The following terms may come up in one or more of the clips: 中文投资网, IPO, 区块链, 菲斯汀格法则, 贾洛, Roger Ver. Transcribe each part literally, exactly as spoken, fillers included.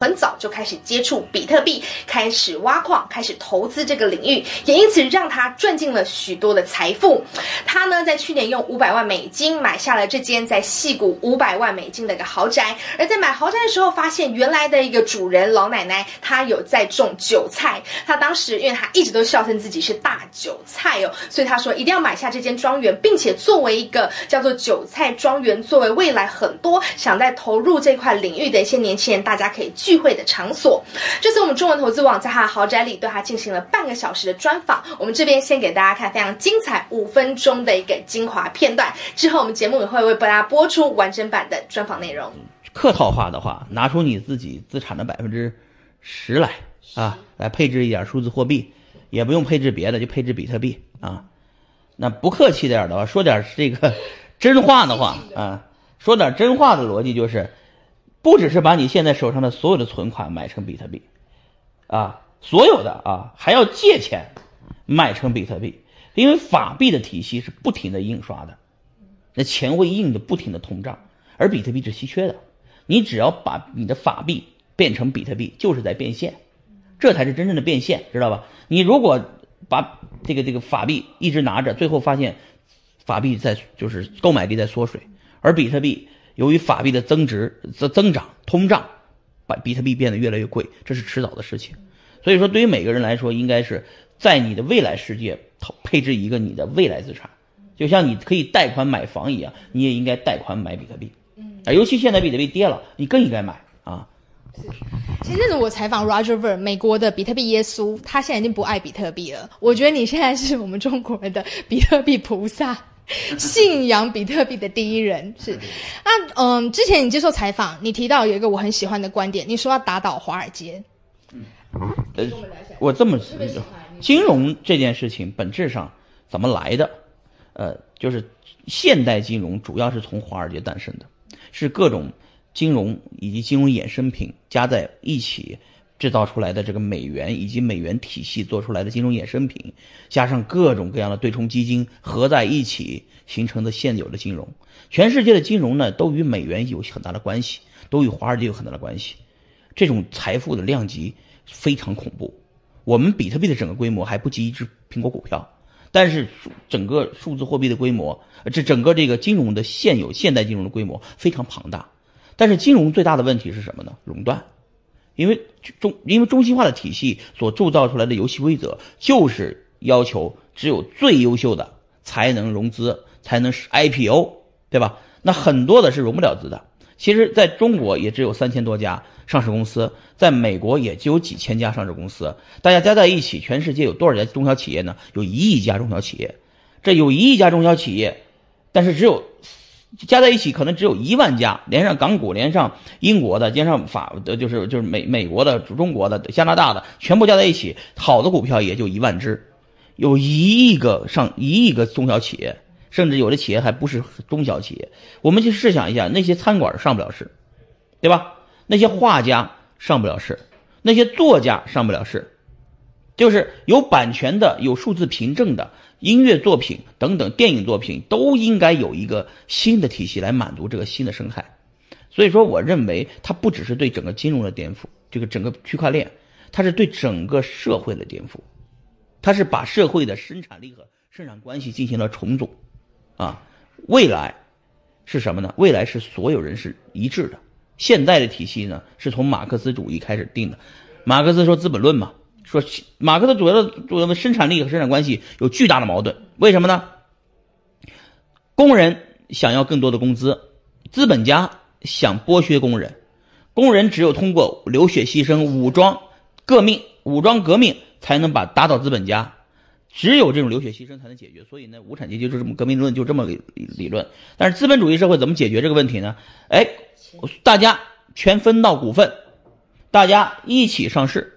很早就开始接触比特币，开始挖矿，开始投资这个领域，也因此让他赚进了许多的财富。他呢，在去年用五百万美金买下了这间在矽谷五百万美金的一个豪宅。而在买豪宅的时候，发现原来的一个主人老奶奶，她有在种韭菜。她当时因为她一直都笑称自己是大韭菜哦，所以她说一定要买下这间庄园，并且作为一个叫做韭菜庄园，作为未来很多想在投入这块领域的一些年轻人，大家可以聚会的场所。这次我们中文投资网在他的豪宅里对他进行了半个小时的专访，我们这边先给大家看非常精彩五分钟的一个精华片段，之后我们节目也会为大家播出完整版的专访内容。客套话的话，拿出你自己资产的百分之十来啊，来配置一点数字货币，也不用配置别的，就配置比特币啊。那不客气点的话，说点这个真话的话啊，说点真话的逻辑就是。不只是把你现在手上的所有的存款买成比特币，啊，所有的啊，还要借钱买成比特币，因为法币的体系是不停的印刷的，那钱会印的不停的通胀，而比特币是稀缺的，你只要把你的法币变成比特币，就是在变现，这才是真正的变现，知道吧？你如果把这个这个法币一直拿着，最后发现法币在就是购买力在缩水，而比特币。由于法币的增值、增长、通胀，把比特币变得越来越贵，这是迟早的事情。所以说，对于每个人来说，应该是在你的未来世界配置一个你的未来资产，就像你可以贷款买房一样，你也应该贷款买比特币。啊，尤其现在比特币跌了，你更应该买啊。前阵子我采访 Roger Ver， 美国的比特币耶稣，他现在已经不爱比特币了。我觉得你现在是我们中国人的比特币菩萨。信仰比特币的第一人是，那嗯，之前你接受采访，你提到有一个我很喜欢的观点，你说要打倒华尔街。嗯，呃，我这么金融这件事情本质上怎么来的？呃，就是现代金融主要是从华尔街诞生的，是各种金融以及金融衍生品加在一起。制造出来的这个美元以及美元体系做出来的金融衍生品，加上各种各样的对冲基金合在一起形成的现有的金融，全世界的金融呢都与美元有很大的关系，都与华尔街有很大的关系。这种财富的量级非常恐怖。我们比特币的整个规模还不及一只苹果股票，但是整个数字货币的规模，这整个这个金融的现有现代金融的规模非常庞大。但是金融最大的问题是什么呢？垄断。因为中因为中心化的体系所铸造出来的游戏规则，就是要求只有最优秀的才能融资，才能 I P O， 对吧？那很多的是融不了资的。其实在中国也只有三千多家上市公司，在美国也只有几千家上市公司，大家加在一起，全世界有多少家中小企业呢？有一亿家中小企业。这有一亿家中小企业，但是只有加在一起可能只有一万家，连上港股，连上英国的，连上法的，就是就是美美国的、中国的、加拿大的，全部加在一起，好的股票也就一万只，有一亿个上一亿个中小企业，甚至有的企业还不是中小企业。我们去试想一下，那些餐馆上不了市，对吧？那些画家上不了市，那些作家上不了市，就是有版权的、有数字凭证的。音乐作品等等，电影作品都应该有一个新的体系来满足这个新的生态。所以说，我认为它不只是对整个金融的颠覆，这个整个区块链，它是对整个社会的颠覆，它是把社会的生产力和生产关系进行了重组。啊，未来是什么呢？未来是所有人是一致的。现在的体系呢，是从马克思主义开始定的。马克思说《资本论》嘛。说马克思主要的主要的生产力和生产关系有巨大的矛盾，为什么呢？工人想要更多的工资，资本家想剥削工人，工人只有通过流血牺牲、武装革命、武装革命才能把打倒资本家，只有这种流血牺牲才能解决。所以呢，无产阶级就这么革命论就这么理论。但是资本主义社会怎么解决这个问题呢？哎，大家全分到股份，大家一起上市。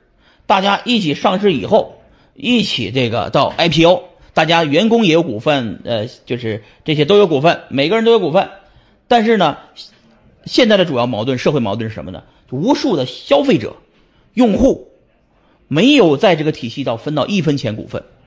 大家一起上市以后，一起这个到 I P O， 大家员工也有股份，呃，就是这些都有股份，每个人都有股份。但是呢，现在的主要矛盾，社会矛盾是什么呢？无数的消费者、用户没有在这个体系到分到一分钱股份，